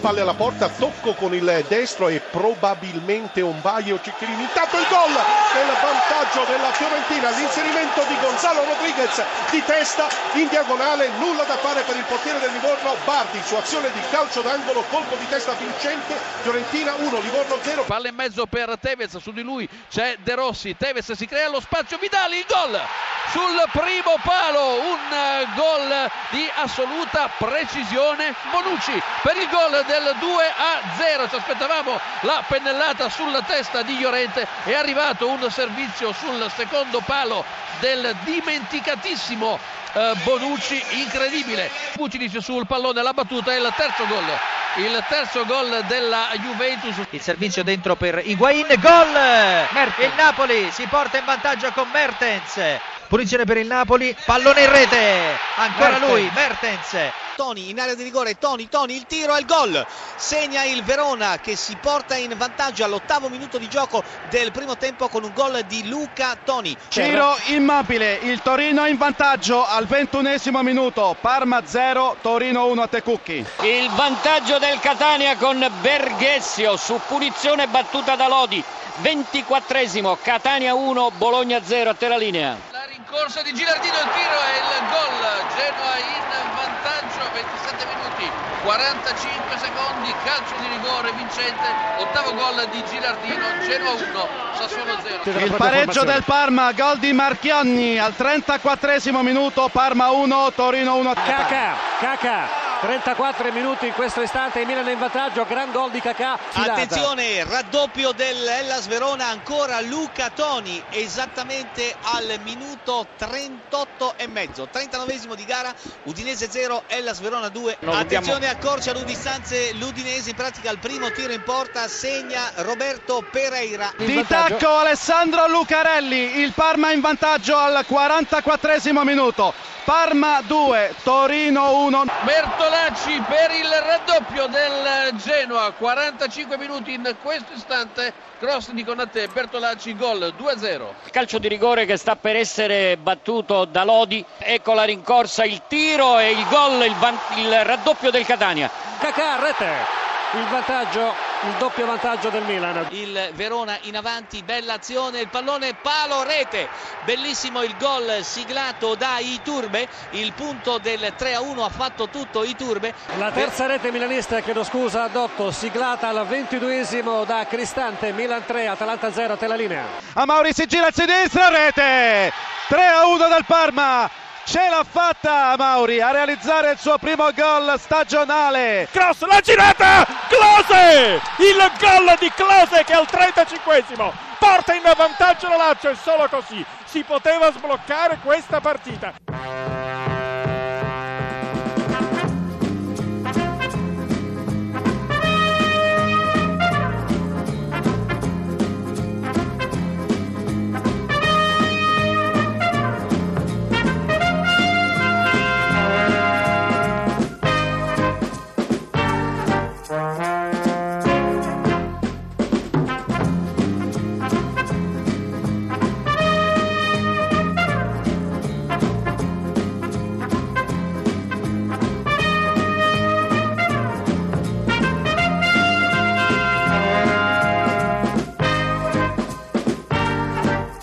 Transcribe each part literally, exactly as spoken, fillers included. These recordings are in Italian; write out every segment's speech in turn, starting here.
spalle alla porta, tocco con il destro e probabilmente un Vaglio Ceccherini. Intanto il gol del vantaggio della Fiorentina, l'inserimento di Gonzalo Rodriguez di testa in diagonale, nulla da fare per il portiere del Livorno Bardi su azione di calcio d'angolo, colpo di testa vincente, Fiorentina uno, Livorno zero. Palla in mezzo per Tevez, su di lui c'è De Rossi, Tevez si crea lo spazio, Vidal, il gol sul primo palo, un gol di assoluta precisione, Bonucci per il gol del due a zero, ci aspettavamo la pennellata sulla testa di Llorente, è arrivato un servizio sul secondo palo del dimenticatissimo eh, Bonucci, incredibile, Pucinici sul pallone, la battuta è il terzo gol. Il terzo gol della Juventus. Il servizio dentro per Higuain, gol! Mertens. Il Napoli si porta in vantaggio con Mertens. Punizione per il Napoli, pallone in rete. Ancora Mertens. lui, Mertens. Toni in area di rigore, Toni, Toni, il tiro e il gol. Segna il Verona che si porta in vantaggio all'ottavo minuto di gioco del primo tempo con un gol di Luca Toni. Ciro Immobile, il Torino in vantaggio al ventunesimo minuto, Parma zero, Torino uno a Tecucchi. Il vantaggio del Catania con Berghezio su punizione battuta da Lodi, ventiquattresimo, Catania uno, Bologna zero, a te la linea. Corsa di Girardino, il tiro e il gol, Genoa in vantaggio a ventisette minuti, quarantacinque secondi, calcio di rigore vincente, ottavo gol di Girardino, Genoa uno, Sassuolo zero. Il pareggio del Parma, gol di Marchionni al trentaquattresimo minuto, Parma uno, Torino uno. Kakà, Kakà. trentaquattro minuti in questo istante, Milan in vantaggio, gran gol di Kakà. Cilata. Attenzione, raddoppio dell'Hellas Verona, ancora Luca Toni esattamente al minuto trentotto e mezzo, trentanovesimo di gara, Udinese zero, Hellas Verona due. No, attenzione, accorcia le distanze l'Udinese, in pratica il primo tiro in porta, segna Roberto Pereira. Di tacco Alessandro Lucarelli, il Parma in vantaggio al quarantaquattresimo minuto. Parma due, Torino uno. Bertolacci per il raddoppio del Genoa, quarantacinque minuti in questo istante, cross di Konaté, Bertolacci, gol due a zero. Calcio di rigore che sta per essere battuto da Lodi, ecco la rincorsa, il tiro e il gol, il, van- il raddoppio del Catania. Kakà, rete, il vantaggio, il doppio vantaggio del Milan. Il Verona in avanti, bella azione, il pallone, palo, rete, bellissimo il gol siglato da Iturbe, il punto del tre a uno, ha fatto tutto Iturbe. La terza rete milanista, chiedo scusa, Dotto, siglata al ventiduesimo da Cristante, Milan tre, Atalanta zero, te la linea. A Mauri si gira a sinistra, rete, tre a uno dal Parma. Ce l'ha fatta Mauri a realizzare il suo primo gol stagionale. Cross, la girata, Klose! Il gol di Klose che al trentacinquesimo porta in vantaggio la Lazio e solo così si poteva sbloccare questa partita.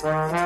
We'll